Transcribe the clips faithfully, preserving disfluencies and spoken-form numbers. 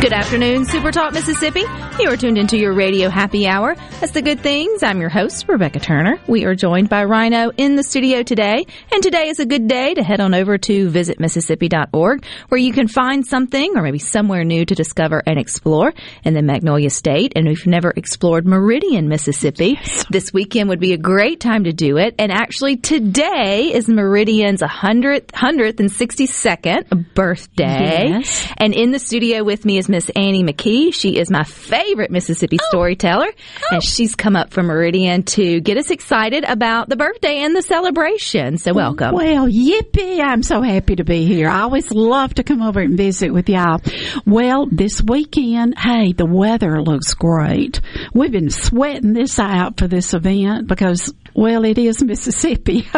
Good afternoon, Super Talk Mississippi. You are tuned into your radio happy hour. That's the Good Things. I'm your host, Rebecca Turner. We are joined by Rhino in the studio today. And today is a good day to head on over to visit mississippi dot org, where you can find something or maybe somewhere new to discover and explore in the Magnolia State. And if you've never explored Meridian, Mississippi, this weekend would be a great time to do it. And actually, today is Meridian's one hundredth and sixty-second birthday. Yes. And in the studio with me is Miss Annie McKee. She is my favorite Mississippi oh. storyteller, oh. and she's come up from Meridian to get us excited about the birthday and the celebration. So welcome. Well, yippee! I'm so happy to be here. I always love to come over and visit with y'all. Well, this weekend, hey, the weather looks great. We've been sweating this out for this event because, well, it is Mississippi.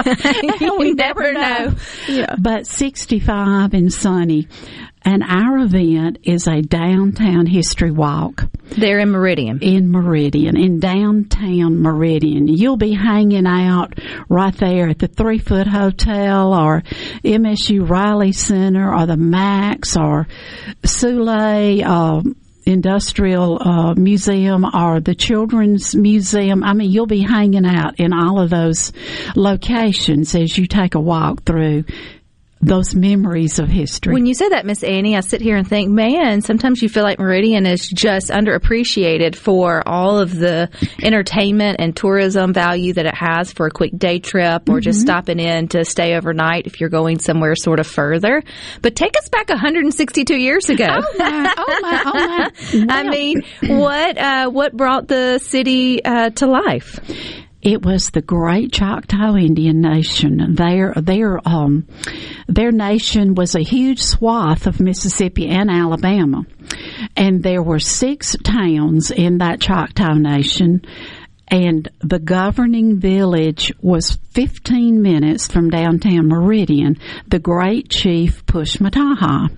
We never know. know. Yeah. But sixty-five and sunny. And our event is a downtown history walk. They're in Meridian. In Meridian, in downtown Meridian. You'll be hanging out right there at the Threefoot Hotel or M S U Riley Center or the Max or Soule uh, Industrial uh, Museum or the Children's Museum. I mean, you'll be hanging out in all of those locations as you take a walk through those memories of history. When you say that, Miss Annie, I sit here and think, man, sometimes you feel like Meridian is just underappreciated for all of the entertainment and tourism value that it has for a quick day trip or mm-hmm. just stopping in to stay overnight if you're going somewhere sort of further. But take us back one hundred sixty-two years ago. Oh, my, oh, my, oh, my. Wow. I mean, what, uh, what brought the city uh, to life? It was the great Choctaw Indian Nation. Their their um their nation was a huge swath of Mississippi and Alabama, and there were six towns in that Choctaw Nation, and the governing village was fifteen minutes from downtown Meridian. The great chief Pushmataha.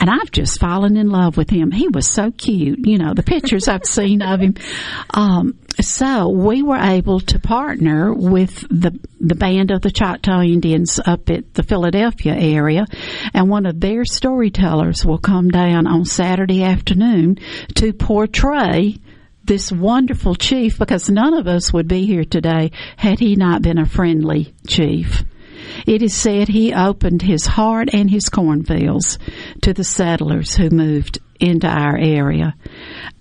And I've just fallen in love with him. He was so cute. You know, the pictures I've seen of him. Um, so we were able to partner with the the band of the Choctaw Indians up at the Philadelphia area. And one of their storytellers will come down on Saturday afternoon to portray this wonderful chief, because none of us would be here today had he not been a friendly chief. It is said he opened his heart and his cornfields to the settlers who moved into our area.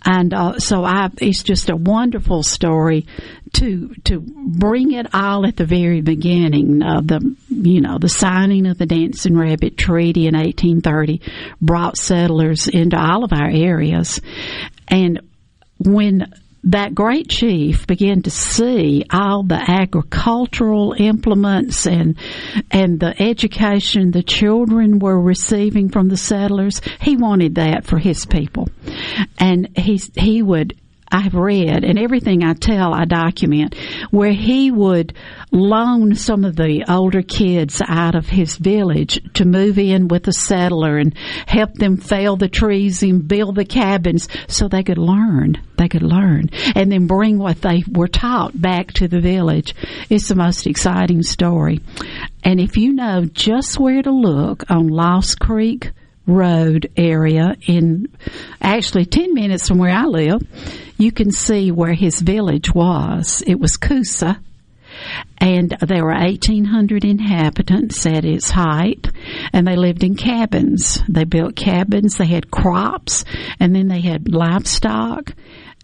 And uh, so I, it's just a wonderful story to to bring it all at the very beginning. Uh, the you know the signing of the Dancing Rabbit Treaty in eighteen thirty brought settlers into all of our areas. And when that great chief began to see all the agricultural implements and and the education the children were receiving from the settlers, he wanted that for his people. And he he would, I've read, and everything I tell I document, where he would loan some of the older kids out of his village to move in with a settler and help them fell the trees and build the cabins so they could learn. They could learn and then bring what they were taught back to the village. It's the most exciting story. And if you know just where to look on Lost Creek Road area, in actually ten minutes from where I live, you can see where his village was. It was Coosa, and there were eighteen hundred inhabitants at its height, and they lived in cabins. They built cabins, they had crops, and then they had livestock,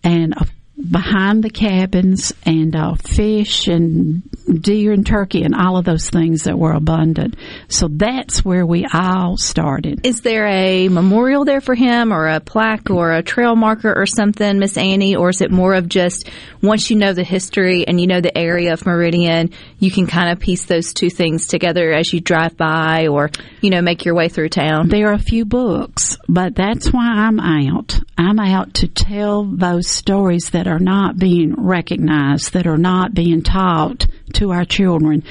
and of behind the cabins, and uh, fish and deer and turkey and all of those things that were abundant. So that's where we all started. Is there a memorial there for him, or a plaque or a trail marker or something, Miss Annie? Or is it more of just once you know the history and you know the area of Meridian, you can kind of piece those two things together as you drive by or, you know, make your way through town? There are a few books, but that's why I'm out. I'm out to tell those stories that are not being recognized, that are not being taught to our children.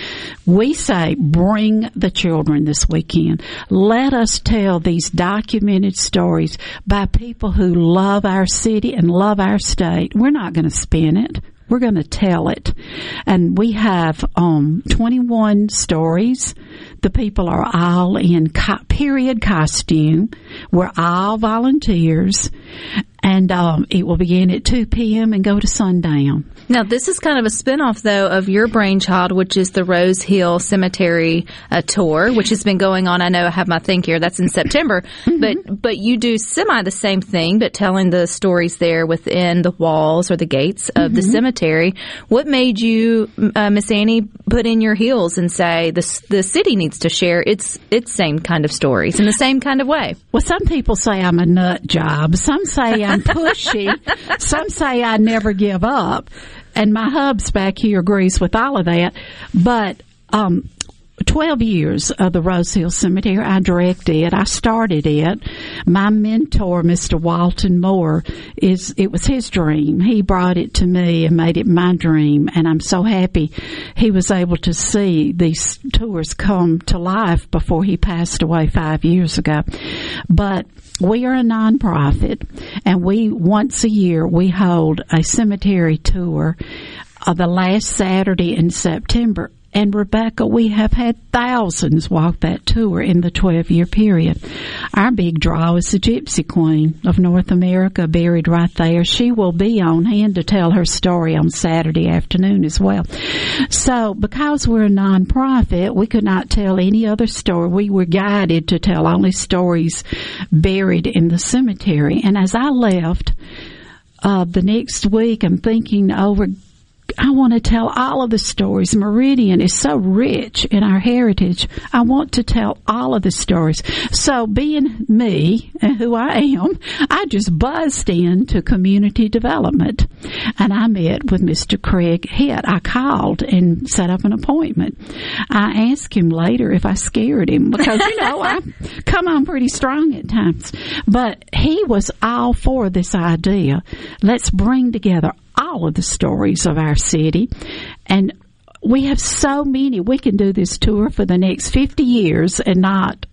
We say bring the children this weekend. Let us tell these documented stories by people who love our city and love our state. We're not going to spin it. We're going to tell it. And we have um, twenty-one stories. The people are all in co- period costume. We're all volunteers. And um, it will begin at two p.m. and go to sundown. Now, this is kind of a spinoff, though, of your brainchild, which is the Rose Hill Cemetery uh, tour, which has been going on. I know I have my thing here. That's in September. Mm-hmm. But but you do semi the same thing, but telling the stories there within the walls or the gates of mm-hmm. the cemetery. What made you, uh, Miss Annie, put in your heels and say the, the city needs to share its, its same kind of stories in the same kind of way? Well, some people say I'm a nut job. Some say I'm pushy. Some say I never give up. And my hub's back here agrees with all of that. But um, twelve years of the Rose Hill Cemetery, I directed it. I started it. My mentor, Mister Walton Moore, is it was his dream. He brought it to me and made it my dream. And I'm so happy he was able to see these tours come to life before he passed away five years ago. But we are a nonprofit, and we once a year we hold a cemetery tour uh, the last Saturday in September. And, Rebecca, we have had thousands walk that tour in the twelve-year period. Our big draw is the Gypsy Queen of North America, buried right there. She will be on hand to tell her story on Saturday afternoon as well. So because we're a nonprofit, we could not tell any other story. We were guided to tell only stories buried in the cemetery. And as I left uh, the next week, I'm thinking over, I want to tell all of the stories. Meridian is so rich in our heritage. I want to tell all of the stories. So being me and who I am, I just buzzed into community development. And I met with Mister Craig Hitt. I called and set up an appointment. I asked him later if I scared him because, you know, I come on pretty strong at times. But he was all for this idea. Let's bring together all of the stories of our city. And we have so many. We can do this tour for the next fifty years and not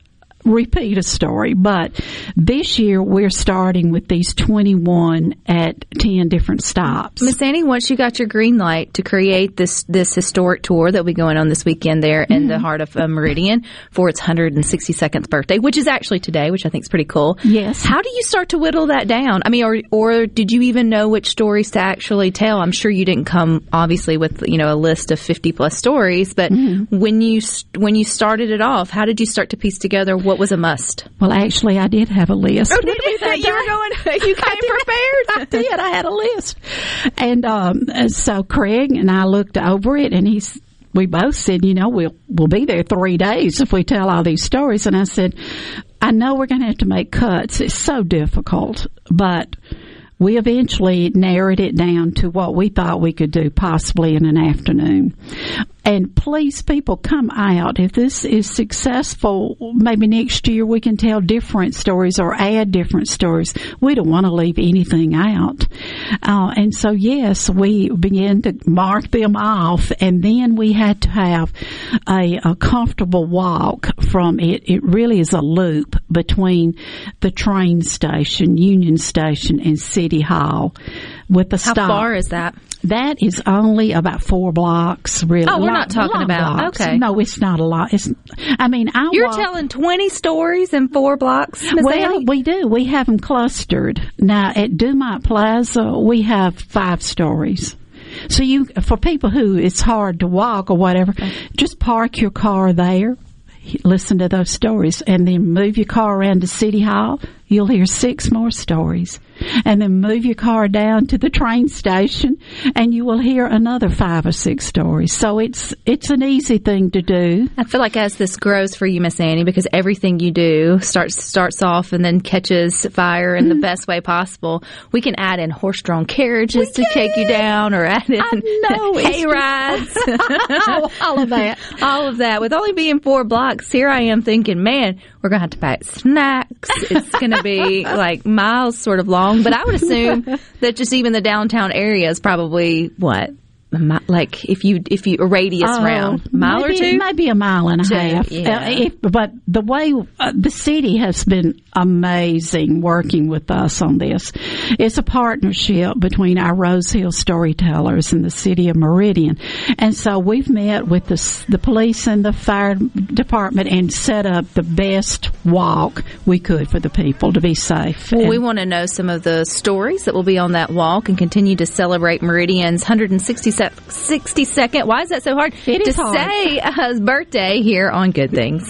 repeat a story. But this year, we're starting with these twenty-one at ten different stops. Miss Annie, once you got your green light to create this this historic tour that we'll be going on this weekend there in mm-hmm. the heart of uh, Meridian for its one hundred sixty-second birthday, which is actually today, which I think is pretty cool. Yes. How do you start to whittle that down? I mean, or or did you even know which stories to actually tell? I'm sure you didn't come, obviously, with, you know, a list of fifty-plus stories, but mm-hmm. when you when you started it off, how did you start to piece together what What was a must? Well, actually, I did have a list. Oh, did we? That you were going, you came prepared. I did. I had a list. And um, so Craig and I looked over it, and he's, we both said, you know, we'll, we'll be there three days if we tell all these stories. And I said, I know we're going to have to make cuts. It's so difficult, but we eventually narrowed it down to what we thought we could do possibly in an afternoon. And please, people, come out. If this is successful, maybe next year we can tell different stories or add different stories. We don't want to leave anything out. Uh, and so, yes, we began to mark them off, and then we had to have a, a comfortable walk from it. It really is a loop between the train station, Union Station, and City Hall with a stop. How far is that? That is only about four blocks, really. Oh, we're long, not talking about blocks. Okay. No, it's not a lot. It's, I mean, I you're walk, telling twenty stories in four blocks, Miz Well, Annie? We do. We have them clustered. Now, at Dumont Plaza, we have five stories. So you, for people who it's hard to walk or whatever, okay. Just park your car there, listen to those stories, and then move your car around to City Hall. You'll hear six more stories. And then move your car down to the train station, and you will hear another five or six stories. So it's it's an easy thing to do. I feel like as this grows for you, Miss Annie, because everything you do starts starts off and then catches fire in mm-hmm. the best way possible, we can add in horse-drawn carriages we to can. take you down, or add in hay rides. All of that. All of that. With only being four blocks, here I am thinking, man, we're going to have to pack snacks. It's going to be like miles sort of long, but I would assume that just even the downtown area is probably what? Like if you if you a radius oh, round mile maybe, or two, maybe a mile and a two, half. Yeah. Uh, if, but the way uh, the city has been amazing working with us on this. It's a partnership between our Rose Hill storytellers and the city of Meridian, and so we've met with the the police and the fire department and set up the best walk we could for the people to be safe. Well, and we want to know some of the stories that will be on that walk and continue to celebrate Meridian's one hundred sixty-second. Why is that so hard it to is hard. say uh, his birthday here on Good Things?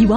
You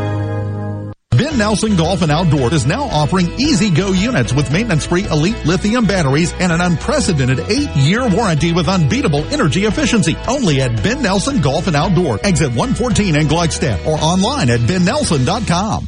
Ben Nelson Golf and Outdoor is now offering easy go units with maintenance-free elite lithium batteries and an unprecedented eight-year warranty with unbeatable energy efficiency. Only at Ben Nelson Golf and Outdoor, exit one fourteen in Gluckstadt, or online at ben nelson dot com.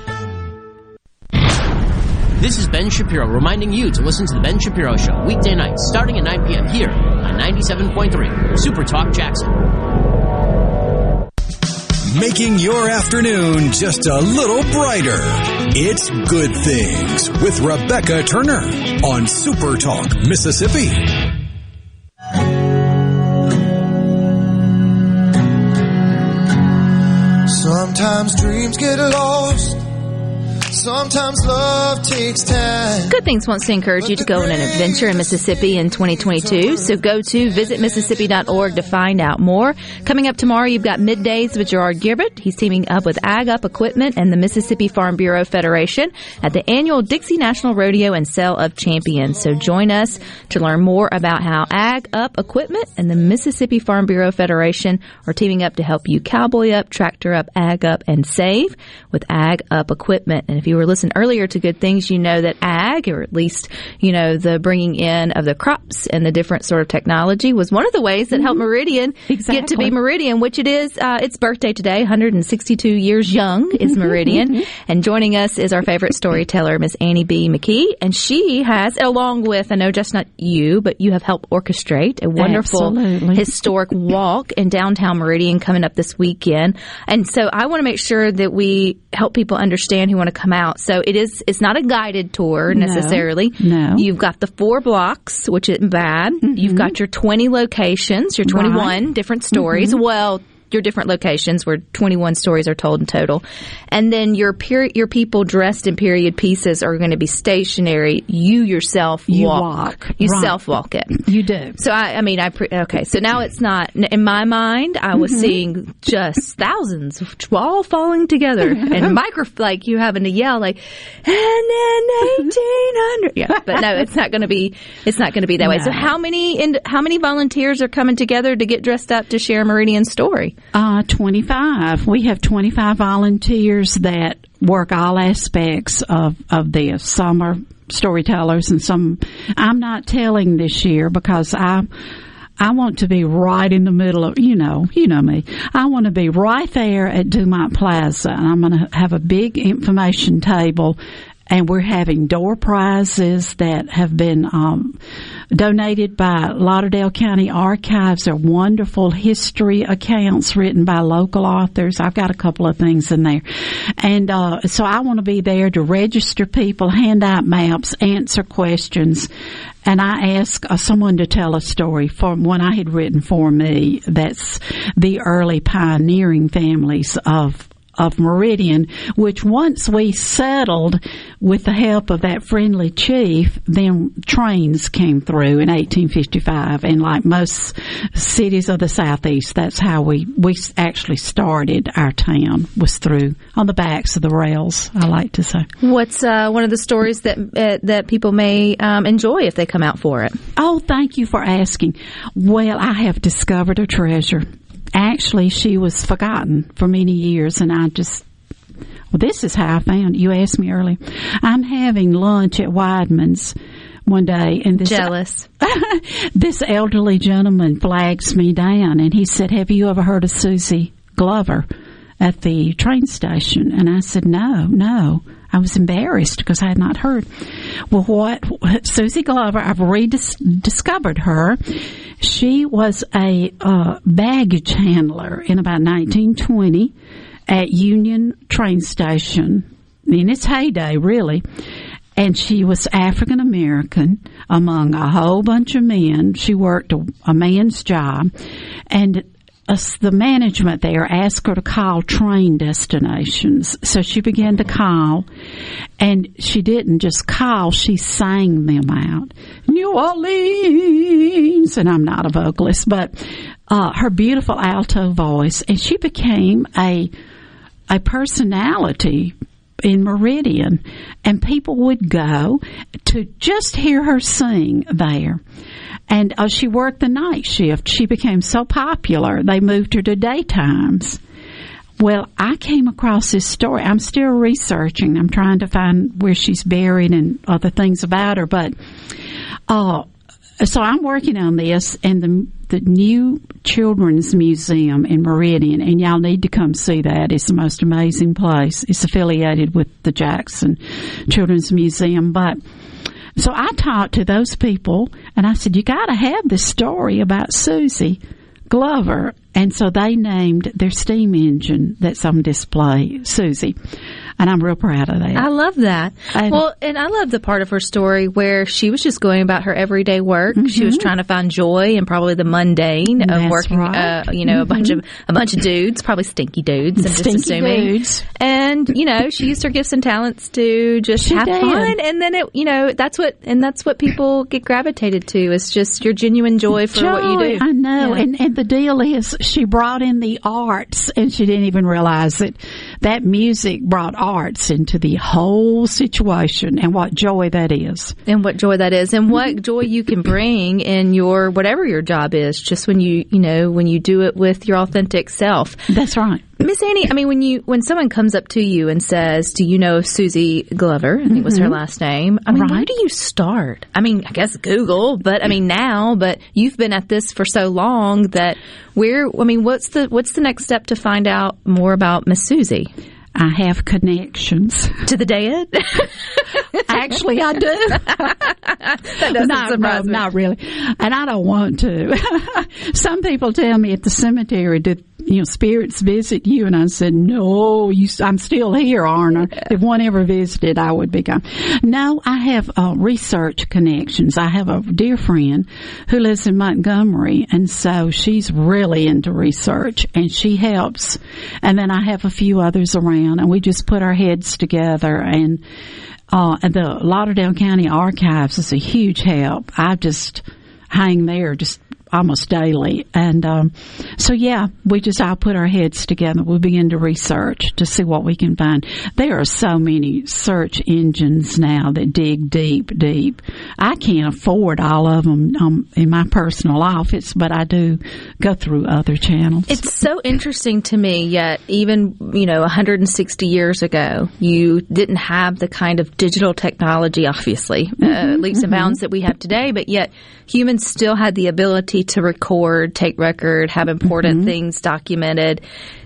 This is Ben Shapiro reminding you to listen to The Ben Shapiro Show weekday nights starting at nine p.m. here on ninety-seven point three Super Talk Jackson. Making your afternoon just a little brighter. It's Good Things with Rebecca Turner on Super Talk Mississippi. Sometimes dreams get lost. Sometimes love takes time. Good Things wants to encourage you to go on an adventure in Mississippi in twenty twenty-two. So go to visit mississippi dot org to find out more. Coming up tomorrow, you've got Middays with Gerard Gilbert. He's teaming up with Ag Up Equipment and the Mississippi Farm Bureau Federation at the annual Dixie National Rodeo and Sale of Champions. So join us to learn more about how Ag Up Equipment and the Mississippi Farm Bureau Federation are teaming up to help you cowboy up, tractor up, ag up, and save with Ag Up Equipment. And if you were listening earlier to Good Things, you know that ag, or at least, you know, the bringing in of the crops and the different sort of technology was one of the ways that mm-hmm. helped Meridian exactly. get to be Meridian, which it is. Uh, its birthday today, one hundred sixty-two years young is Meridian. Mm-hmm. And joining us is our favorite storyteller, Miss Annie B. McKee. And she has, along with, I know just not you, but you have helped orchestrate a wonderful Absolutely. historic walk in downtown Meridian coming up this weekend. And so I want to make sure that we help people understand who want to come out. So it is, it's not a guided tour necessarily. No, no. You've got the four blocks, which isn't bad. Mm-hmm. You've got your twenty locations, your twenty-one right. different stories. Mm-hmm. Well, your different locations where twenty-one stories are told in total. And then your peri- your people dressed in period pieces are going to be stationary. You yourself you walk. walk. You right. self-walk it. You do. So, I, I mean, I pre- okay. So now it's not, in my mind, I was mm-hmm. seeing just thousands all falling together and micro, like you having to yell like, and then eighteen hundred. Yeah, but no, it's not going to be, it's not going to be that no. way. So how many, in, how many volunteers are coming together to get dressed up to share Meridian story? Uh, twenty-five. We have twenty-five volunteers that work all aspects of, of this. Some are storytellers and some I'm not telling this year because I I want to be right in the middle of, you know, you know me. I want to be right there at Dumont Plaza. And I'm going to have a big information table. And we're having door prizes that have been um, donated by Lauderdale County Archives. They're wonderful history accounts written by local authors. I've got a couple of things in there. And uh, so I want to be there to register people, hand out maps, answer questions. And I asked uh, someone to tell a story from one I had written for me. That's the early pioneering families of of Meridian, which once we settled with the help of that friendly chief, then trains came through in eighteen fifty-five. And like most cities of the Southeast, that's how we, we actually started our town, was through on the backs of the rails, I like to say. What's uh, one of the stories that uh, that people may um, enjoy if they come out for it? Oh, thank you for asking. Well, I have discovered a treasure. Actually, she was forgotten for many years, and I just, well, this is how I found it. You asked me earlier. I'm having lunch at Weidman's one day, and this jealous this elderly gentleman flags me down, and he said, "Have you ever heard of Susie Glover at the train station?" And I said, "No, no." I was embarrassed because I had not heard. Well, what, what Susie Glover, I've rediscovered her. She was a uh, baggage handler in about nineteen twenty at Union train station in its heyday, really. And she was African American among a whole bunch of men. She worked a, a man's job, and the management there asked her to call train destinations. So she began to call, and she didn't just call, she sang them out. New Orleans, and I'm not a vocalist, but uh, her beautiful alto voice, and she became a a personality in Meridian, and people would go to just hear her sing there. And uh, she worked the night shift. She became so popular, they moved her to daytimes. Well, I came across this story. I'm still researching. I'm trying to find where she's buried and other things about her. But uh, so I'm working on this, and the the new Children's Museum in Meridian, and y'all need to come see that. It's the most amazing place. It's affiliated with the Jackson Children's Museum, but So I talked to those people, and I said, you got to have this story about Susie Glover. And so they named their steam engine that's on display Susie. And I'm real proud of that. I love that. And well, and I love the part of her story where she was just going about her everyday work. Mm-hmm. She was trying to find joy in probably the mundane of that's working, right. uh, you know, mm-hmm. a bunch of a bunch of dudes, probably stinky dudes. I'm stinky just assuming. dudes. And, you know, she used her gifts and talents to just she have did. fun. And then, it, you know, that's what and that's what people get gravitated to. It's just your genuine joy for joy, what you do. I know. Yeah. And, and the deal is, she brought in the arts, and she didn't even realize it. That music brought arts into the whole situation, and what joy that is. And what joy that is, and what joy you can bring in your, whatever your job is, just when you, you know, when you do it with your authentic self. That's right. Miss Annie, I mean, when you when someone comes up to you and says, do you know Susie Glover, I think mm-hmm. was her last name, I mean, right. where do you start? I mean, I guess Google, but I mean now, but you've been at this for so long that where, I mean, what's the what's the next step to find out more about Miss Susie? I have connections. To the dead? Actually, I do. That doesn't not, surprise no, me. Not really. And I don't want to. Some people tell me at the cemetery, did you know, spirits visit you? And I said, no, you, I'm still here, Arna. Yeah. If one ever visited, I would be gone. No, I have uh, research connections. I have a dear friend who lives in Montgomery, and so she's really into research, and she helps. And then I have a few others around, and we just put our heads together, and uh, the Lauderdale County Archives is a huge help. I just hang there, just almost daily. And um, so, yeah, we just all put our heads together. We begin to research to see what we can find. There are so many search engines now that dig deep, deep. I can't afford all of them um, in my personal office, but I do go through other channels. It's so interesting to me, yet even, you know, one hundred sixty years ago, you didn't have the kind of digital technology, obviously, mm-hmm, uh, leaps mm-hmm. and bounds that we have today, but yet humans still had the ability to record, take record, have important mm-hmm. things documented.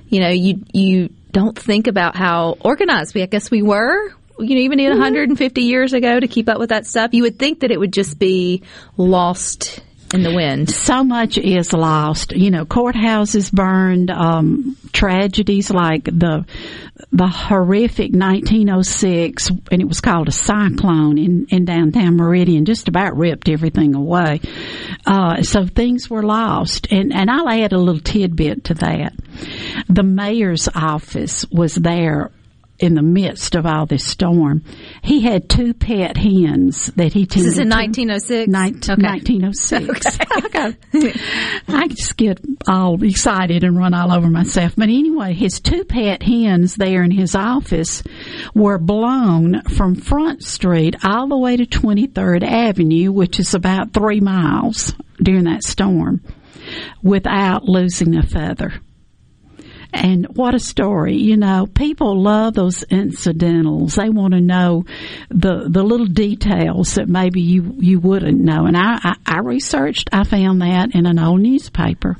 You know, you you don't think about how organized we, I guess we were, you know, even in mm-hmm. one hundred fifty years ago, to keep up with that stuff. You would think that it would just be lost in the wind. So much is lost. You know, courthouses burned, um, tragedies like the the horrific nineteen oh six, and it was called a cyclone in, in downtown Meridian, just about ripped everything away. Uh, so things were lost. And, and I'll add a little tidbit to that. The mayor's office was there in the midst of all this storm. He had two pet hens that he tended. This is in nineteen oh six? nineteen oh six. Okay. I just get all excited and run all over myself. But anyway, his two pet hens there in his office were blown from Front Street all the way to twenty-third Avenue, which is about three miles during that storm, without losing a feather. And what a story. You know, people love those incidentals. They want to know the the little details that maybe you, you wouldn't know. And I, I, I researched, I found that in an old newspaper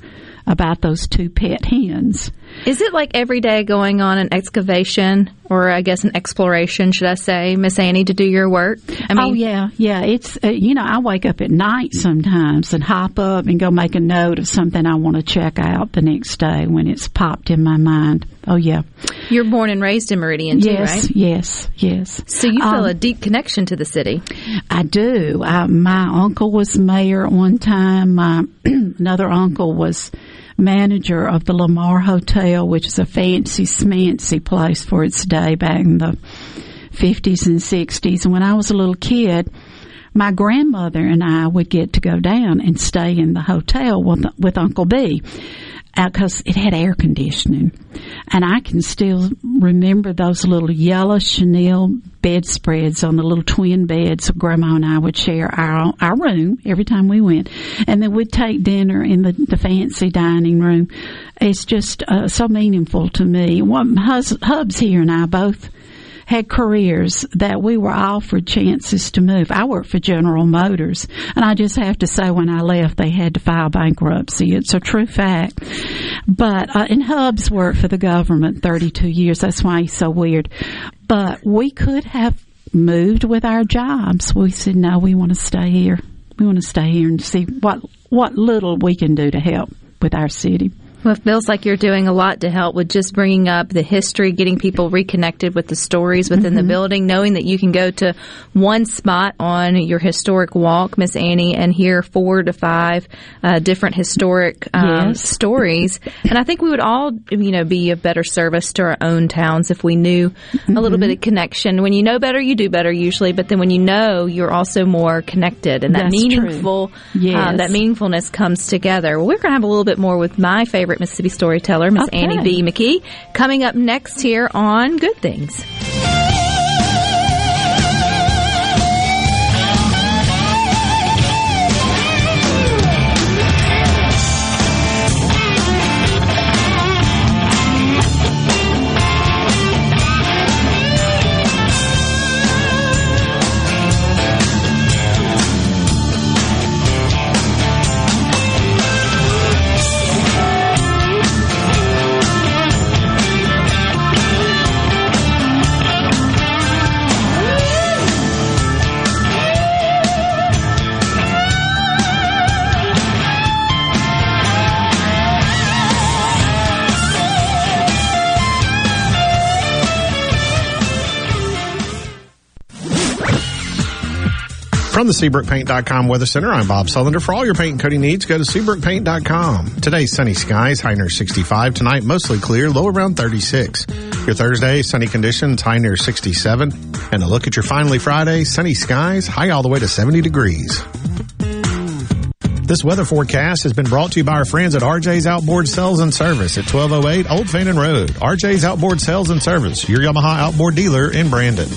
about those two pet hens. Is it like every day going on an excavation, or I guess an exploration, should I say, Miss Annie, to do your work? I mean, oh, yeah, yeah. It's uh, you know, I wake up at night sometimes and hop up and go make a note of something I want to check out the next day when it's popped in my mind. Oh, yeah. You're born and raised in Meridian, too, yes, right? Yes, yes, yes. So you feel um, a deep connection to the city. I do. I, my uncle was mayor at one time. My another uncle was manager of the Lamar Hotel, which is a fancy, smancy place for its day back in the fifties and sixties. And when I was a little kid, my grandmother and I would get to go down and stay in the hotel with, with Uncle B, because uh, it had air conditioning. And I can still remember those little yellow chenille bedspreads on the little twin beds. Grandma and I would share our our room every time we went. And then we'd take dinner in the, the fancy dining room. It's just uh, so meaningful to me. One, Hus- Hubs here and I both had careers that we were offered chances to move. I worked for General Motors, and I just have to say when I left, they had to file bankruptcy. It's a true fact. But, uh, and Hubs worked for the government thirty-two years. That's why he's so weird. But we could have moved with our jobs. We said, no, we want to stay here. We want to stay here and see what what little we can do to help with our city. Well, it feels like you're doing a lot to help with just bringing up the history, getting people reconnected with the stories within mm-hmm. the building, knowing that you can go to one spot on your historic walk, Miss Annie, and hear four to five uh, different historic um, yes. stories. And I think we would all, you know, be of better service to our own towns if we knew mm-hmm. a little bit of connection. When you know better, you do better usually, but then when you know, you're also more connected, and that That's meaningful, yes. uh, that meaningfulness comes together. Well, we're going to have a little bit more with my favorite Mississippi storyteller, Miss okay. Annie B. McKee, coming up next here on Good Things. From the Seabrook Paint dot com Weather Center, I'm Bob Sullender. For all your paint and coating needs, go to Seabrook Paint dot com. Today, sunny skies, high near sixty-five. Tonight, mostly clear, low around thirty-six. Your Thursday, sunny conditions, high near sixty-seven. And a look at your finally Friday, sunny skies, high all the way to seventy degrees. This weather forecast has been brought to you by our friends at R J's Outboard Sales and Service at twelve oh eight Old Fannin Road. R J's Outboard Sales and Service, your Yamaha outboard dealer in Brandon.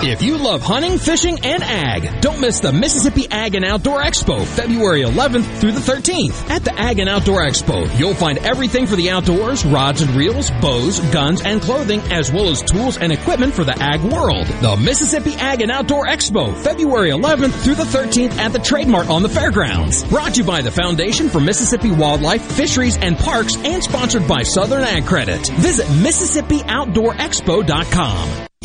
If you love hunting, fishing, and ag, don't miss the Mississippi Ag and Outdoor Expo, February eleventh through the thirteenth. At the Ag and Outdoor Expo, you'll find everything for the outdoors, rods and reels, bows, guns, and clothing, as well as tools and equipment for the ag world. The Mississippi Ag and Outdoor Expo, February eleventh through the thirteenth at the Trademark on the Fairgrounds. Brought to you by the Foundation for Mississippi Wildlife, Fisheries, and Parks, and sponsored by Southern Ag Credit. Visit Mississippi Outdoor Expo dot com.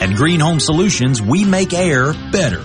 At Green Home Solutions, we make air better.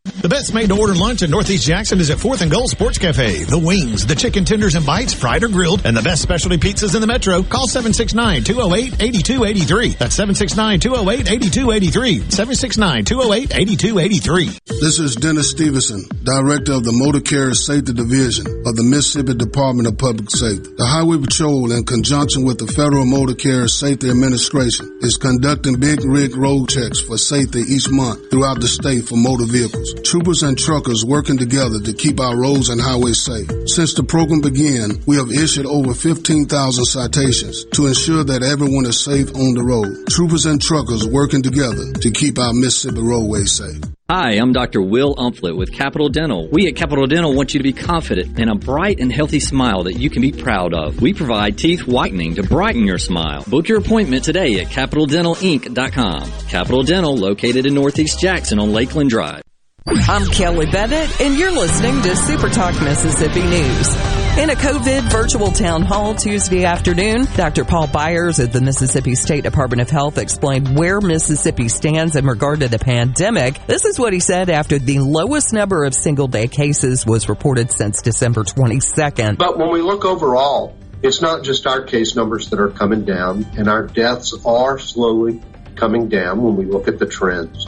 The best made-to-order lunch in Northeast Jackson is at Fourth and Gold Sports Cafe. The wings, the chicken tenders and bites, fried or grilled, and the best specialty pizzas in the metro. Call seven six nine, two oh eight, eight two eight three. That's seven six nine, two oh eight, eight two eight three. seven six nine, two oh eight, eight two eight three. This is Dennis Stevenson, Director of the Motor Carrier Safety Division of the Mississippi Department of Public Safety. The Highway Patrol, in conjunction with the Federal Motor Carrier Safety Administration, is conducting big rig road checks for safety each month throughout the state for motor vehicles. Troopers and truckers working together to keep our roads and highways safe. Since the program began, we have issued over fifteen thousand citations to ensure that everyone is safe on the road. Troopers and truckers working together to keep our Mississippi roadways safe. Hi, I'm Doctor Will Umflett with Capital Dental. We at Capital Dental want you to be confident in a bright and healthy smile that you can be proud of. We provide teeth whitening to brighten your smile. Book your appointment today at Capital Dental Inc dot com. Capital Dental, located in Northeast Jackson on Lakeland Drive. I'm Kelly Bennett, and you're listening to Super Talk Mississippi News. In a COVID virtual town hall Tuesday afternoon, Doctor Paul Byers at the Mississippi State Department of Health explained where Mississippi stands in regard to the pandemic. This is what he said after the lowest number of single-day cases was reported since December twenty-second. But when we look overall, it's not just our case numbers that are coming down, and our deaths are slowly coming down when we look at the trends.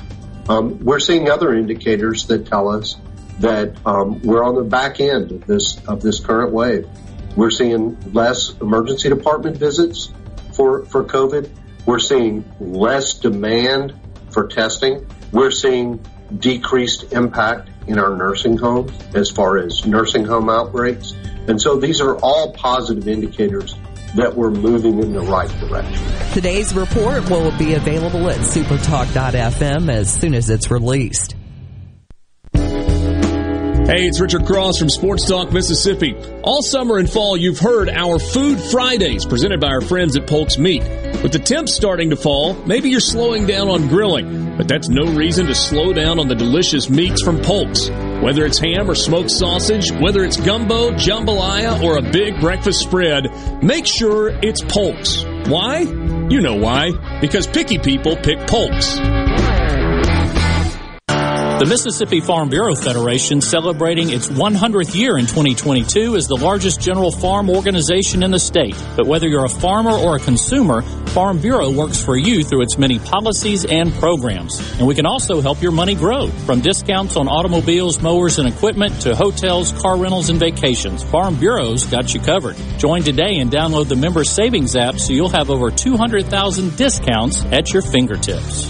Um, we're seeing other indicators that tell us that um, we're on the back end of this of this current wave. We're seeing less emergency department visits for, for COVID. We're seeing less demand for testing. We're seeing decreased impact in our nursing homes as far as nursing home outbreaks. And so these are all positive indicators that we're moving in the right direction. Today's report will be available at supertalk dot f m as soon as it's released. Hey, it's Richard Cross from Sports Talk Mississippi. All summer and fall, you've heard our Food Fridays presented by our friends at Polk's Meat. With the temps starting to fall, maybe you're slowing down on grilling, but that's no reason to slow down on the delicious meats from Polk's. Whether it's ham or smoked sausage, whether it's gumbo, jambalaya, or a big breakfast spread, make sure it's Polk's. Why? You know why. Because picky people pick Polk's. The Mississippi Farm Bureau Federation, celebrating its one hundredth year in twenty twenty-two, is the largest general farm organization in the state. But whether you're a farmer or a consumer, Farm Bureau works for you through its many policies and programs. And we can also help your money grow. From discounts on automobiles, mowers, and equipment to hotels, car rentals, and vacations, Farm Bureau's got you covered. Join today and download the Member Savings app so you'll have over two hundred thousand discounts at your fingertips.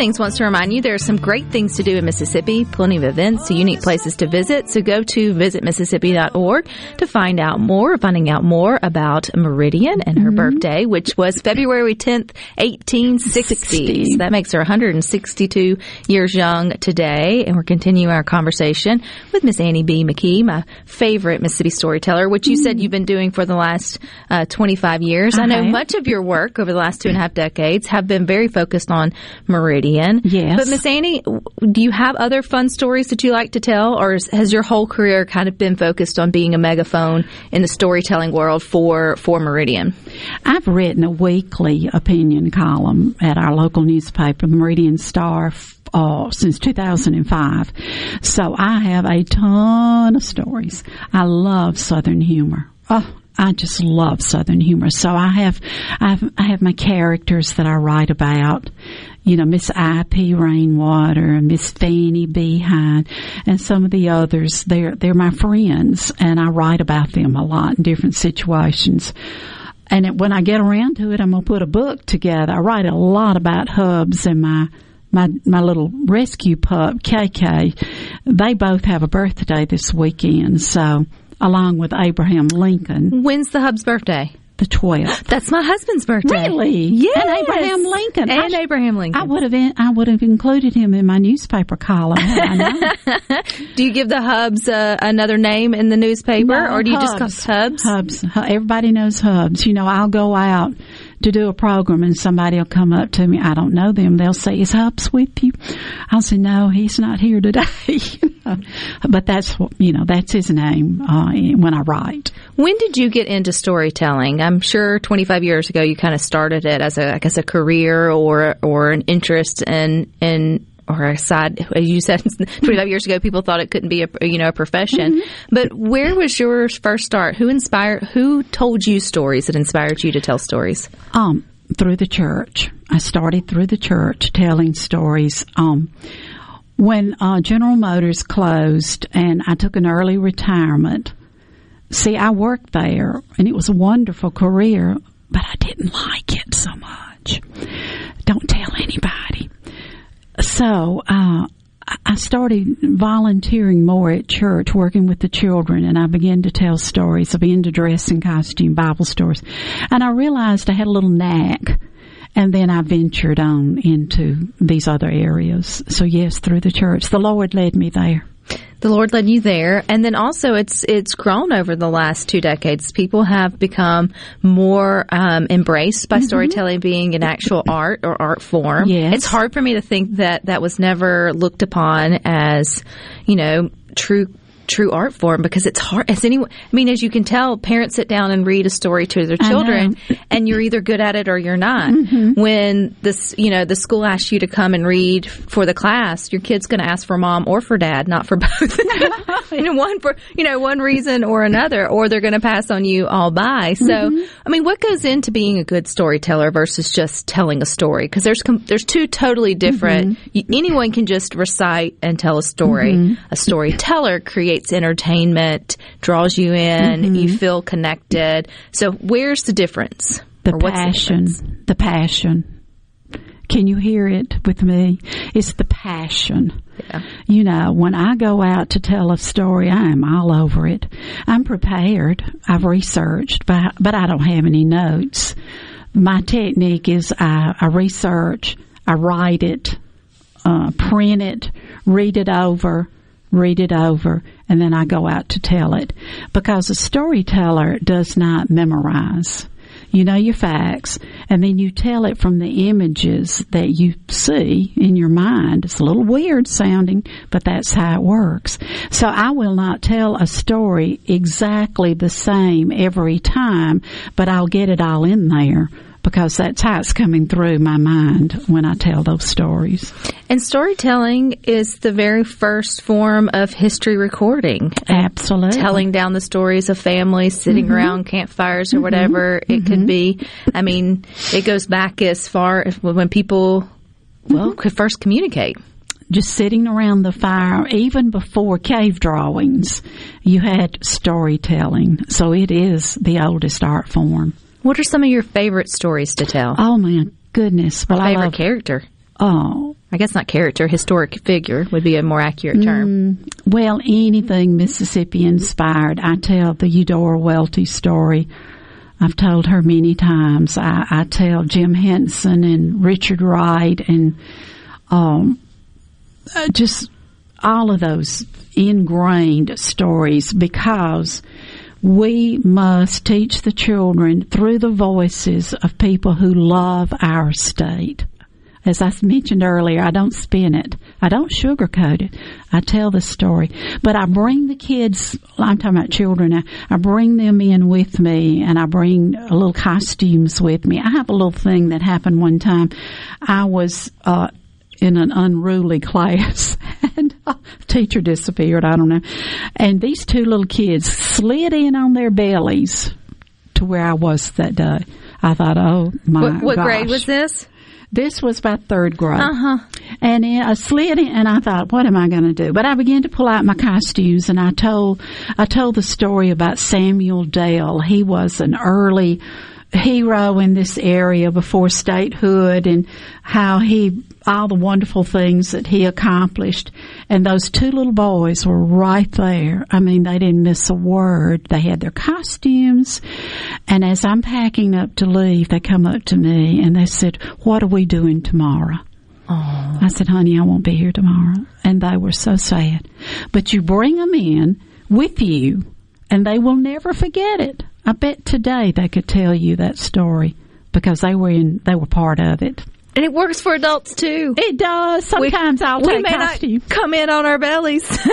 Things wants to remind you there are some great things to do in Mississippi, plenty of events, unique places to visit. So go to visit mississippi dot org to find out more, finding out more about Meridian and her mm-hmm. birthday, which was February tenth, eighteen sixty. So that makes her one hundred sixty-two years young today. And we're continuing our conversation with Miss Annie B. McKee, my favorite Mississippi storyteller, which you mm-hmm. said you've been doing for the last uh, twenty-five years. Okay. I know much of your work over the last two and a half decades have been very focused on Meridian. Yes. But Miss Annie, do you have other fun stories that you like to tell, or has your whole career kind of been focused on being a megaphone in the storytelling world for, for Meridian? I've written a weekly opinion column at our local newspaper, Meridian Star, Uh, since two thousand five. So I have a ton of stories. I love Southern humor. Oh, I just love Southern humor. So I have, I have, I have my characters that I write about. You know, Miss I P Rainwater and Miss Fanny Behind and some of the others. They're, they're my friends, and I write about them a lot in different situations. And it, when I get around to it, I'm going to put a book together. I write a lot about Hubs and my My my little rescue pup, K K. They both have a birthday this weekend, so along with Abraham Lincoln. When's the Hub's birthday? The twelfth. That's my husband's birthday. Really? Yes. And Abraham Lincoln. And I, Abraham Lincoln. I would have in, I would have included him in my newspaper column. I know. Do you give the Hubs uh, another name in the newspaper, no, or do you Hubs. just call Hubs? Hubs. Everybody knows Hubs. You know, I'll go out to do a program and somebody will come up to me. I don't know them. They'll say, "Is Hubs with you?" I'll say, "No, he's not here today." You know? But that's, you know, that's his name uh, when I write. When did you get into storytelling? I'm sure twenty-five years ago you kind of started it as a, I guess, a career or or an interest in in. Or a side, as you said, twenty-five years ago, people thought it couldn't be a, you know, a profession. Mm-hmm. But where was your first start? Who inspired? Who told you stories that inspired you to tell stories? Um, through the church. I started through the church telling stories. Um, when uh, General Motors closed and I took an early retirement. See, I worked there, and it was a wonderful career, but I didn't like it so much. Don't tell anybody. So uh, I started volunteering more at church, working with the children, and I began to tell stories. I began to dress in costume, Bible stories. And I realized I had a little knack, and then I ventured on into these other areas. So, yes, through the church. The Lord led me there. The Lord led you there. And then also it's it's grown over the last two decades. People have become more um, embraced by mm-hmm. storytelling being an actual art or art form. Yes. It's hard for me to think that that was never looked upon as, you know, true true art form, because it's hard. As anyone, I mean, as you can tell, parents sit down and read a story to their children, and you're either good at it or you're not. Mm-hmm. When this, you know, the school asks you to come and read for the class, your kid's going to ask for mom or for dad, not for both. And one for, you know, one reason or another, or they're going to pass on you all by. So, mm-hmm. I mean, what goes into being a good storyteller versus just telling a story? Because there's com- there's two totally different. Mm-hmm. You, anyone can just recite and tell a story. Mm-hmm. A storyteller creates entertainment, draws you in, mm-hmm. you feel connected. So where's the difference? The passion. The difference? The passion. Can you hear it with me? It's the passion. Yeah. You know, when I go out to tell a story, I am all over it. I'm prepared. I've researched, but, but I don't have any notes. My technique is I, I research, I write it, uh, print it, read it over, read it over, and then I go out to tell it. Because a storyteller does not memorize. You know your facts, and then you tell it from the images that you see in your mind. It's a little weird sounding, but that's how it works. So I will not tell a story exactly the same every time, but I'll get it all in there, because that's how it's coming through my mind when I tell those stories. And storytelling is the very first form of history recording. Absolutely. Telling down the stories of families sitting mm-hmm. around campfires or mm-hmm. whatever it mm-hmm. could be. I mean, it goes back as far as when people, well, mm-hmm. could first communicate. Just sitting around the fire, even before cave drawings, you had storytelling. So it is the oldest art form. What are some of your favorite stories to tell? Oh, my goodness. Well, favorite I love, character? Oh. I guess not character. Historic figure would be a more accurate term. Mm, well, anything Mississippi-inspired. I tell the Eudora Welty story. I've told her many times. I, I tell Jim Henson and Richard Wright and um, just all of those ingrained stories, because we must teach the children through the voices of people who love our state. As I mentioned earlier, I don't spin it. I don't sugarcoat it. I tell the story. But I bring the kids, I'm talking about children now, I bring them in with me, and I bring little costumes with me. I have a little thing that happened one time. I was uh in an unruly class, and a teacher disappeared, I don't know. And these two little kids slid in on their bellies to where I was that day. I thought, oh, my gosh. What, what grade was this? This was about third grade. Uh-huh. And I slid in, and I thought, what am I going to do? But I began to pull out my costumes, and I told, I told the story about Samuel Dale. He was an early hero in this area before statehood, and how he, all the wonderful things that he accomplished. And those two little boys were right there. I mean, they didn't miss a word. They had their costumes. And as I'm packing up to leave, they come up to me and they said, "What are we doing tomorrow?" Oh. I said, "Honey, I won't be here tomorrow." And they were so sad. But you bring them in with you, and they will never forget it. I bet today they could tell you that story, because they were in, they were part of it. And it works for adults, too. It does. Sometimes we, I'll take costumes. We may not come in on our bellies.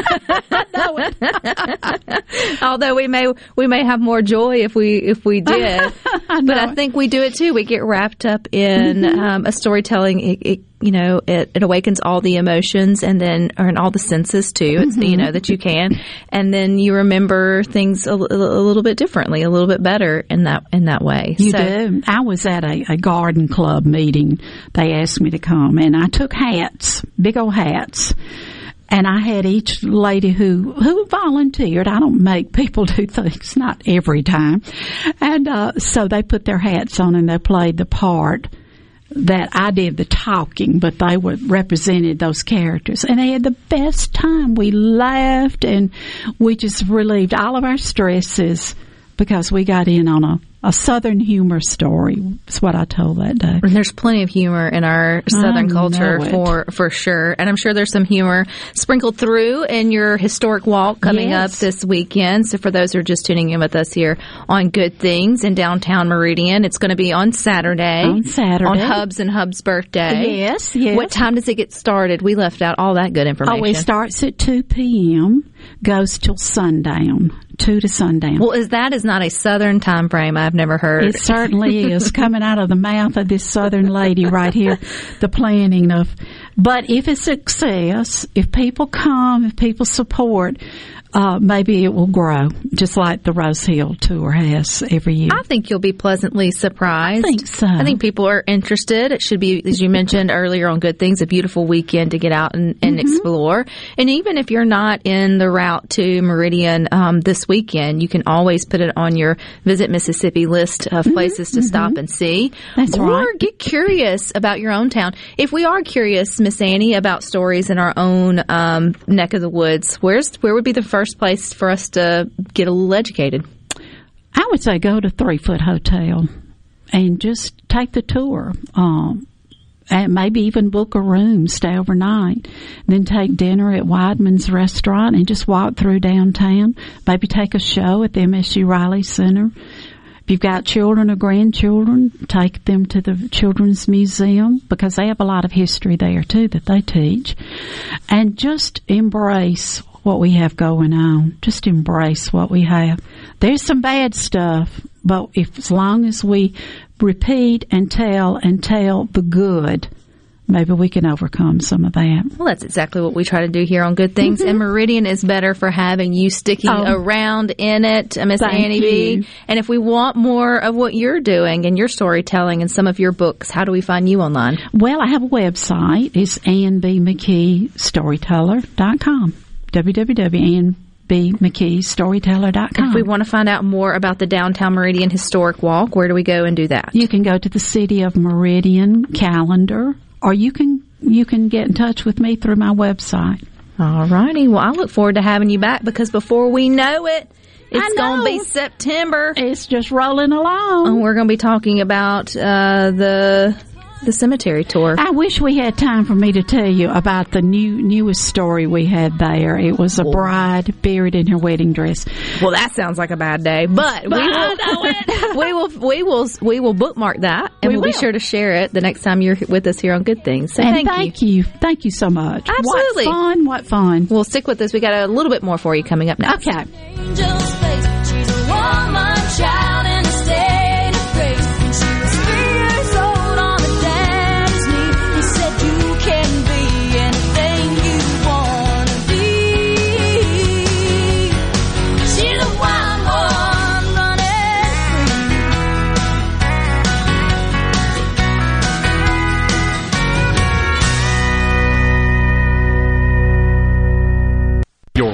Although we may we may have more joy if we if we did. I but I think it. we do it, too. We get wrapped up in mm-hmm. um, a storytelling. It, it, you know, it, it awakens all the emotions, and then or in all the senses, too. It's, mm-hmm. you know, that you can. And then you remember things a, a little bit differently, a little bit better in that in that way. You so, do. I was at a, a garden club meeting. They asked me to come, and I took hats, big old hats, and I had each lady who, who volunteered. I don't make people do things, not every time. And uh, so they put their hats on, and they played the part. that I did the talking, but they were represented those characters. And they had the best time. We laughed, and we just relieved all of our stresses because we got in on a, a Southern humor story, is what I told that day. And there's plenty of humor in our Southern culture, for, for sure. And I'm sure there's some humor sprinkled through in your historic walk coming yes. up this weekend. So for those who are just tuning in with us here on Good Things in downtown Meridian, it's going to be on Saturday. On Saturday. On Hubs and Hub's birthday. Yes, yes. What time does it get started? We left out all that good information. Oh, it starts at two p.m., goes till sundown. Two to sundown. Well, is that is not a Southern time frame. I've never heard. It certainly is coming out of the mouth of this Southern lady right here. The planning of, but if it's success, if people come, if people support, uh, maybe it will grow, just like the Rose Hill tour has every year. I think you'll be pleasantly surprised. I think so. I think people are interested. It should be, as you mentioned earlier on Good Things, a beautiful weekend to get out and, and mm-hmm. explore. And even if you're not in the route to Meridian um, this weekend, you can always put it on your Visit Mississippi list of places mm-hmm, to mm-hmm. stop and see. That's or right. get curious about your own town. If we are curious, Miss Annie, about stories in our own um, neck of the woods, where's where would be the first place for us to get a little educated? I would say go to Threefoot Hotel and just take the tour. Um, and maybe even book a room, stay overnight, then take dinner at Weidman's Restaurant and just walk through downtown. Maybe take a show at the M S U Riley Center. If you've got children or grandchildren, take them to the Children's Museum because they have a lot of history there, too, that they teach. And just embrace what we have going on. Just embrace what we have. There's some bad stuff, but if, as long as we repeat and tell and tell the good, maybe we can overcome some of that. Well, that's exactly what we try to do here on Good Things. Mm-hmm. And Meridian is better for having you sticking oh, around in it, Miss Annie B. And if we want more of what you're doing and your storytelling and some of your books, how do we find you online? Well, I have a website. It's ann b mckay storyteller dot com, w w w dot ann b mckay storyteller dot com. If we want to find out more about the Downtown Meridian Historic Walk, where do we go and do that? You can go to the City of Meridian calendar, or you can you can get in touch with me through my website. All righty. Well, I look forward to having you back because before we know it, it's going to be September. It's just rolling along. And we're going to be talking about uh, the... the cemetery tour. I wish we had time for me to tell you about the new newest story we had there. It was a bride buried in her wedding dress. Well, that sounds like a bad day, but, but we, will, I know it. we will we will we will bookmark that, and we we'll will. be sure to share it the next time you're with us here on Good Things. So and thank, thank you. you, thank you so much. Absolutely, what fun! What fun! We'll stick with this. We got a little bit more for you coming up next. Okay. She's a woman, child, and a state of grace. Your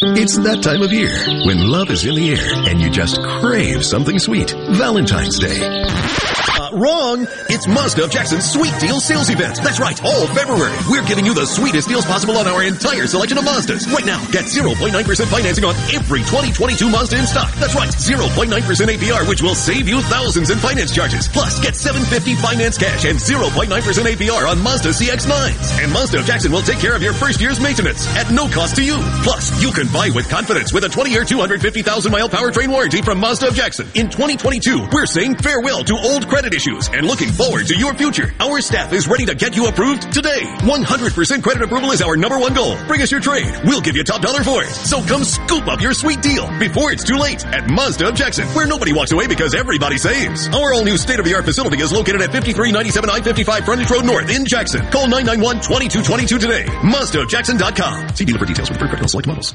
It's that time of year when love is in the air and you just crave something sweet. Valentine's Day. Wrong. It's Mazda of Jackson's Sweet Deal Sales Event. That's right, all February. We're giving you the sweetest deals possible on our entire selection of Mazdas. Right now, get zero point nine percent financing on every twenty twenty-two Mazda in stock. That's right, zero point nine percent A P R, which will save you thousands in finance charges. Plus, get seven hundred fifty dollars finance cash and zero point nine percent A P R on Mazda C X nines. And Mazda of Jackson will take care of your first year's maintenance at no cost to you. Plus, you can buy with confidence with a twenty-year, two hundred fifty thousand mile powertrain warranty from Mazda of Jackson. In twenty twenty-two, we're saying farewell to old credit issues and looking forward to your future. Our staff is ready to get you approved today. one hundred percent credit approval is our number one goal. Bring us your trade. We'll give you top dollar for it. So come scoop up your sweet deal before it's too late at Mazda of Jackson, where nobody walks away because everybody saves. Our all-new state-of-the-art facility is located at fifty-three ninety-seven I fifty-five Frontage Road North in Jackson. Call nine nine one, two two two two today. Mazda of Jackson dot com. See dealer for details with the pre-credit select models.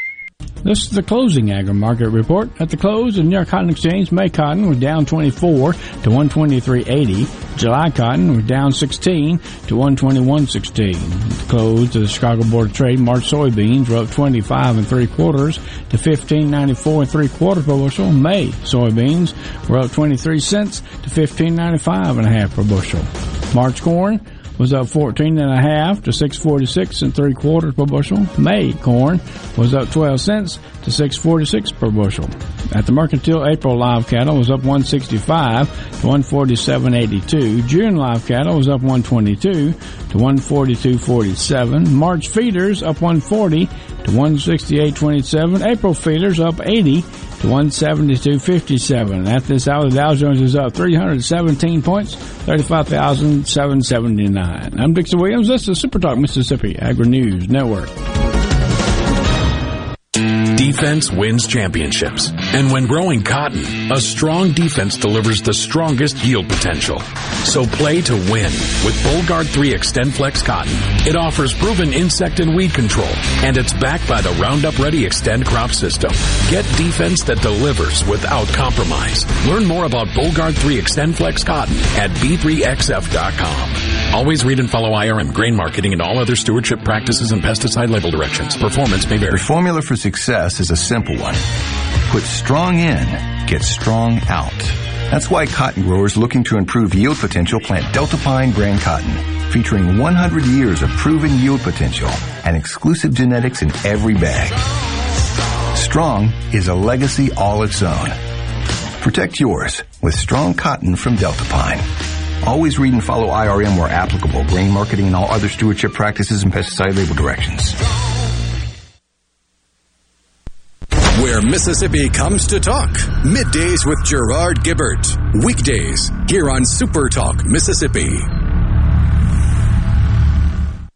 This is the closing agri market report. At the close of the New York Cotton Exchange, May cotton was down twenty-four to one twenty-three eighty. July cotton was down sixteen to one twenty-one sixteen. At the close of the Chicago Board of Trade, March soybeans were up twenty-five and three quarters to fifteen ninety-four and three quarters per bushel. May soybeans were up twenty-three cents to fifteen ninety-five and a half per bushel. March corn was up fourteen and a half to six forty-six and three quarters per bushel. May corn was up twelve cents to six forty-six per bushel. At the Mercantile, April live cattle was up one sixty-five to one forty-seven eighty-two. June live cattle was up one twenty-two to one forty-two forty-seven. March feeders up one forty to one sixty-eight twenty-seven. April feeders up eighty to one seventy-two fifty-seven. At this hour, the Dow Jones is up three hundred seventeen points, thirty-five thousand seven hundred seventy-nine. I'm Dixon Williams. This is Super Talk Mississippi Agri News Network. Defense wins championships. And when growing cotton, a strong defense delivers the strongest yield potential. So play to win with BullGuard three ExtendFlex Cotton. It offers proven insect and weed control, and it's backed by the Roundup Ready Extend Crop System. Get defense that delivers without compromise. Learn more about BullGuard three ExtendFlex Cotton at b three x f dot com. Always read and follow I R M grain marketing and all other stewardship practices and pesticide label directions. Performance may vary. The formula for success is a simple one. Put strong in, get strong out. That's why cotton growers looking to improve yield potential plant Delta Pine brand cotton, featuring one hundred years of proven yield potential and exclusive genetics in every bag. Strong is a legacy all its own. Protect yours with strong cotton from Delta Pine. Always read and follow I R M where applicable, grain marketing and all other stewardship practices and pesticide label directions. Where Mississippi comes to talk. Middays with Gerard Gibbert. Weekdays here on Super Talk Mississippi.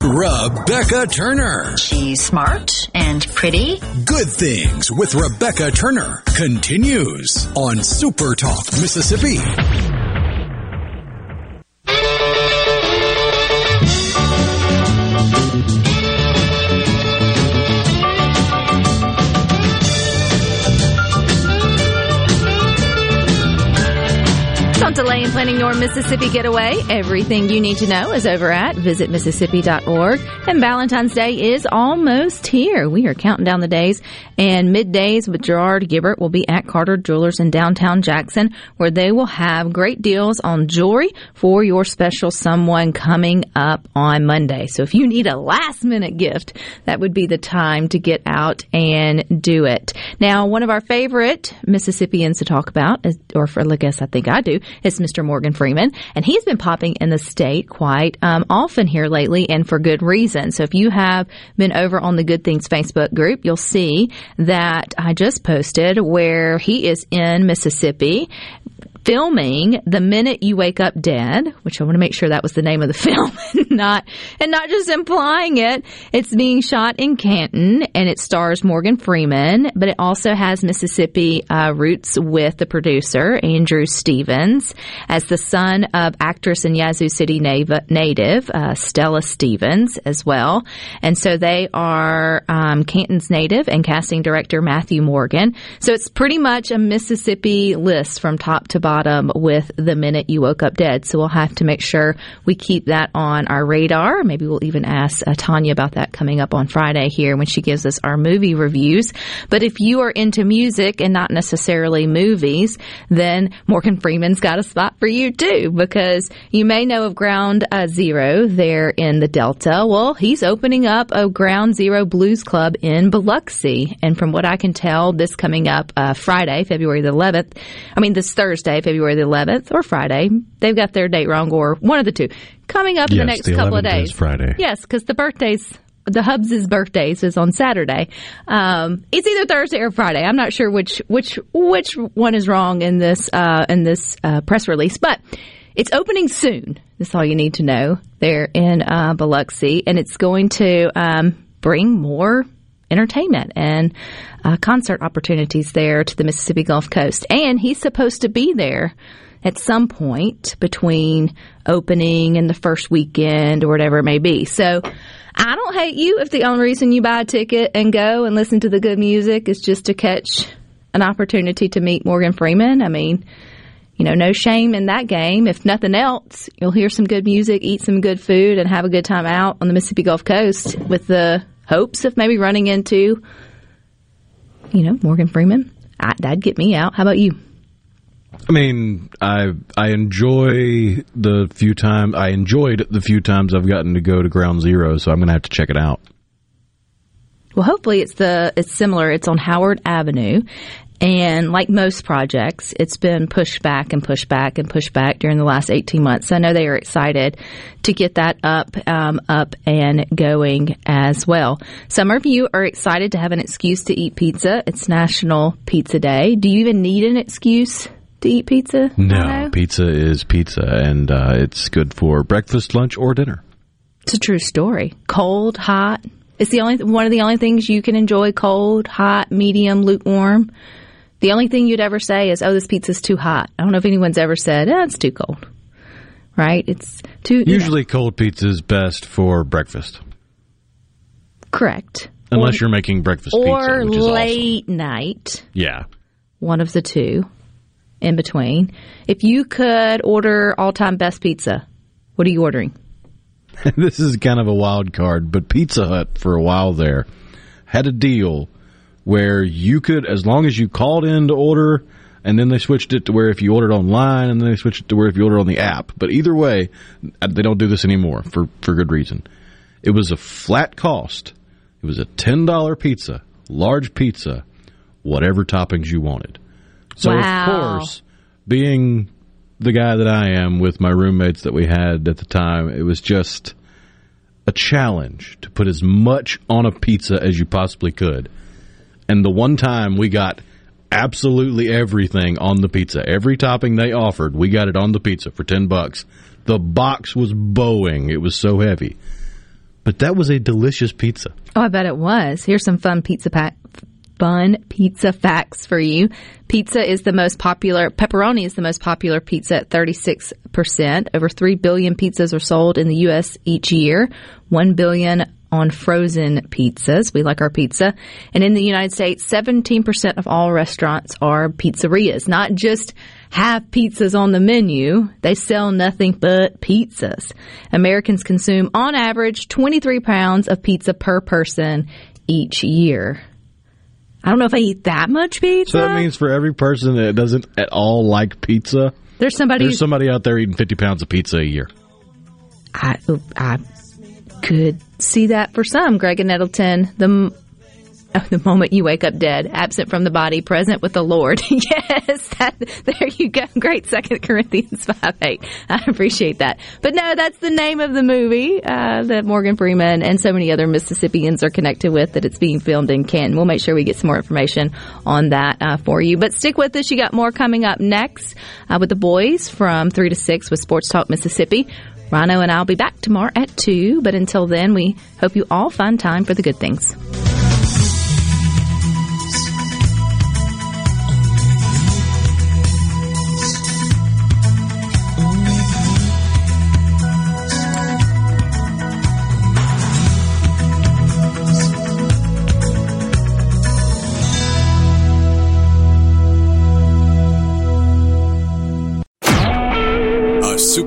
Rebecca Turner. She's smart and pretty. Good Things with Rebecca Turner continues on Super Talk Mississippi. Delay in planning your Mississippi getaway. Everything you need to know is over at visit mississippi dot org. And Valentine's Day is almost here. We are counting down the days, and Middays with Gerard Gibbert will be at Carter Jewelers in downtown Jackson, where they will have great deals on jewelry for your special someone coming up on Monday. So if you need a last minute gift, that would be the time to get out and do it. Now, one of our favorite Mississippians to talk about, is, or for I guess I think I do, is Mister Morgan Freeman, and he's been popping in the state quite um, often here lately, and for good reason. So if you have been over on the Good Things Facebook group, you'll see that I just posted where he is in Mississippi filming The Minute You Wake Up Dead, which I want to make sure that was the name of the film, and not and not just implying it. It's being shot in Canton, and it stars Morgan Freeman, but it also has Mississippi uh, roots with the producer, Andrew Stevens, as the son of actress and Yazoo City nav- native, uh, Stella Stevens, as well. And so they are um, Canton's native and casting director Matthew Morgan. So it's pretty much a Mississippi list from top to bottom. bottom with the minute you woke up dead. So we'll have to make sure we keep that on our radar. Maybe we'll even ask uh, Tanya about that coming up on Friday here when she gives us our movie reviews. But if you are into music and not necessarily movies, then Morgan Freeman's got a spot for you too, because you may know of Ground uh, Zero there in the Delta. Well, he's opening up a Ground Zero Blues Club in Biloxi. And from what I can tell, this coming up uh, Friday, February the eleventh, I mean this Thursday, February the eleventh, or Friday, they've got their date wrong, or one of the two. Coming up yes, in the next the couple of days. Is Friday. Yes, because the birthday's The Hubs' birthday is on Saturday. Um, it's either Thursday or Friday. I'm not sure which which which one is wrong in this uh, in this uh, press release, but it's opening soon. That's all you need to know there in uh, Biloxi, and it's going to um, bring more entertainment and uh, concert opportunities there to the Mississippi Gulf Coast. And he's supposed to be there at some point between opening and the first weekend or whatever it may be. So I don't hate you if the only reason you buy a ticket and go and listen to the good music is just to catch an opportunity to meet Morgan Freeman. I mean, you know, no shame in that game. If nothing else, you'll hear some good music, eat some good food, and have a good time out on the Mississippi Gulf Coast with the hopes of maybe running into, you know, Morgan Freeman. I, that'd get me out. How about you? I mean, I I enjoy the few times I enjoyed the few times I've gotten to go to Ground Zero, so I'm going to have to check it out. Well, hopefully it's the it's similar. It's on Howard Avenue, and like most projects, it's been pushed back and pushed back and pushed back during the last eighteen months. So I know they are excited to get that up, um, up and going as well. Some of you are excited to have an excuse to eat pizza. It's National Pizza Day. Do you even need an excuse to eat pizza? No, pizza is pizza, and uh, it's good for breakfast, lunch, or dinner. It's a true story. Cold, hot. It's the only one of the only things you can enjoy: cold, hot, medium, lukewarm. The only thing you'd ever say is, "Oh, this pizza's too hot." I don't know if anyone's ever said, "Oh, it's too cold." Right? It's too. Usually, you know, cold pizza is best for breakfast. Correct. Unless or, you're making breakfast pizza, or which is late awesome. Night. Yeah. One of the two. In between. If you could order all-time best pizza, what are you ordering? This is kind of a wild card, but Pizza Hut for a while there had a deal where you could, as long as you called in to order, and then they switched it to where if you ordered online, and then they switched it to where if you ordered on the app. But either way, they don't do this anymore for, for good reason. It was a flat cost. It was a ten dollar pizza, large pizza, whatever toppings you wanted. So, wow. Of course, being the guy that I am with my roommates that we had at the time, it was just a challenge to put as much on a pizza as you possibly could. And the one time we got absolutely everything on the pizza. Every topping they offered, we got it on the pizza for ten bucks. The box was bowing. It was so heavy. But that was a delicious pizza. Oh, I bet it was. Here's some fun pizza pack. Fun pizza facts for you. Pizza is the most popular, pepperoni is the most popular pizza at thirty-six percent. Over three billion pizzas are sold in the U S each year, one billion on frozen pizzas. We like our pizza. And in the United States, seventeen percent of all restaurants are pizzerias, not just have pizzas on the menu. They sell nothing but pizzas. Americans consume, on average, twenty-three pounds of pizza per person each year. I don't know if I eat that much pizza. So that means for every person that doesn't at all like pizza, there's somebody there's somebody out there eating fifty pounds of pizza a year. I I could see that for some. Greg and Nettleton, the the moment you wake up dead, absent from the body, present with the Lord. Yes, that, there you go. Great, Second Corinthians five eight. I appreciate that. But no, that's the name of the movie uh, that Morgan Freeman and so many other Mississippians are connected with, that it's being filmed in Canton. We'll make sure we get some more information on that uh, for you. But stick with us. You got more coming up next uh, with the boys from three to six with Sports Talk Mississippi. Rhino and I will be back tomorrow at two. But until then, we hope you all find time for the good things.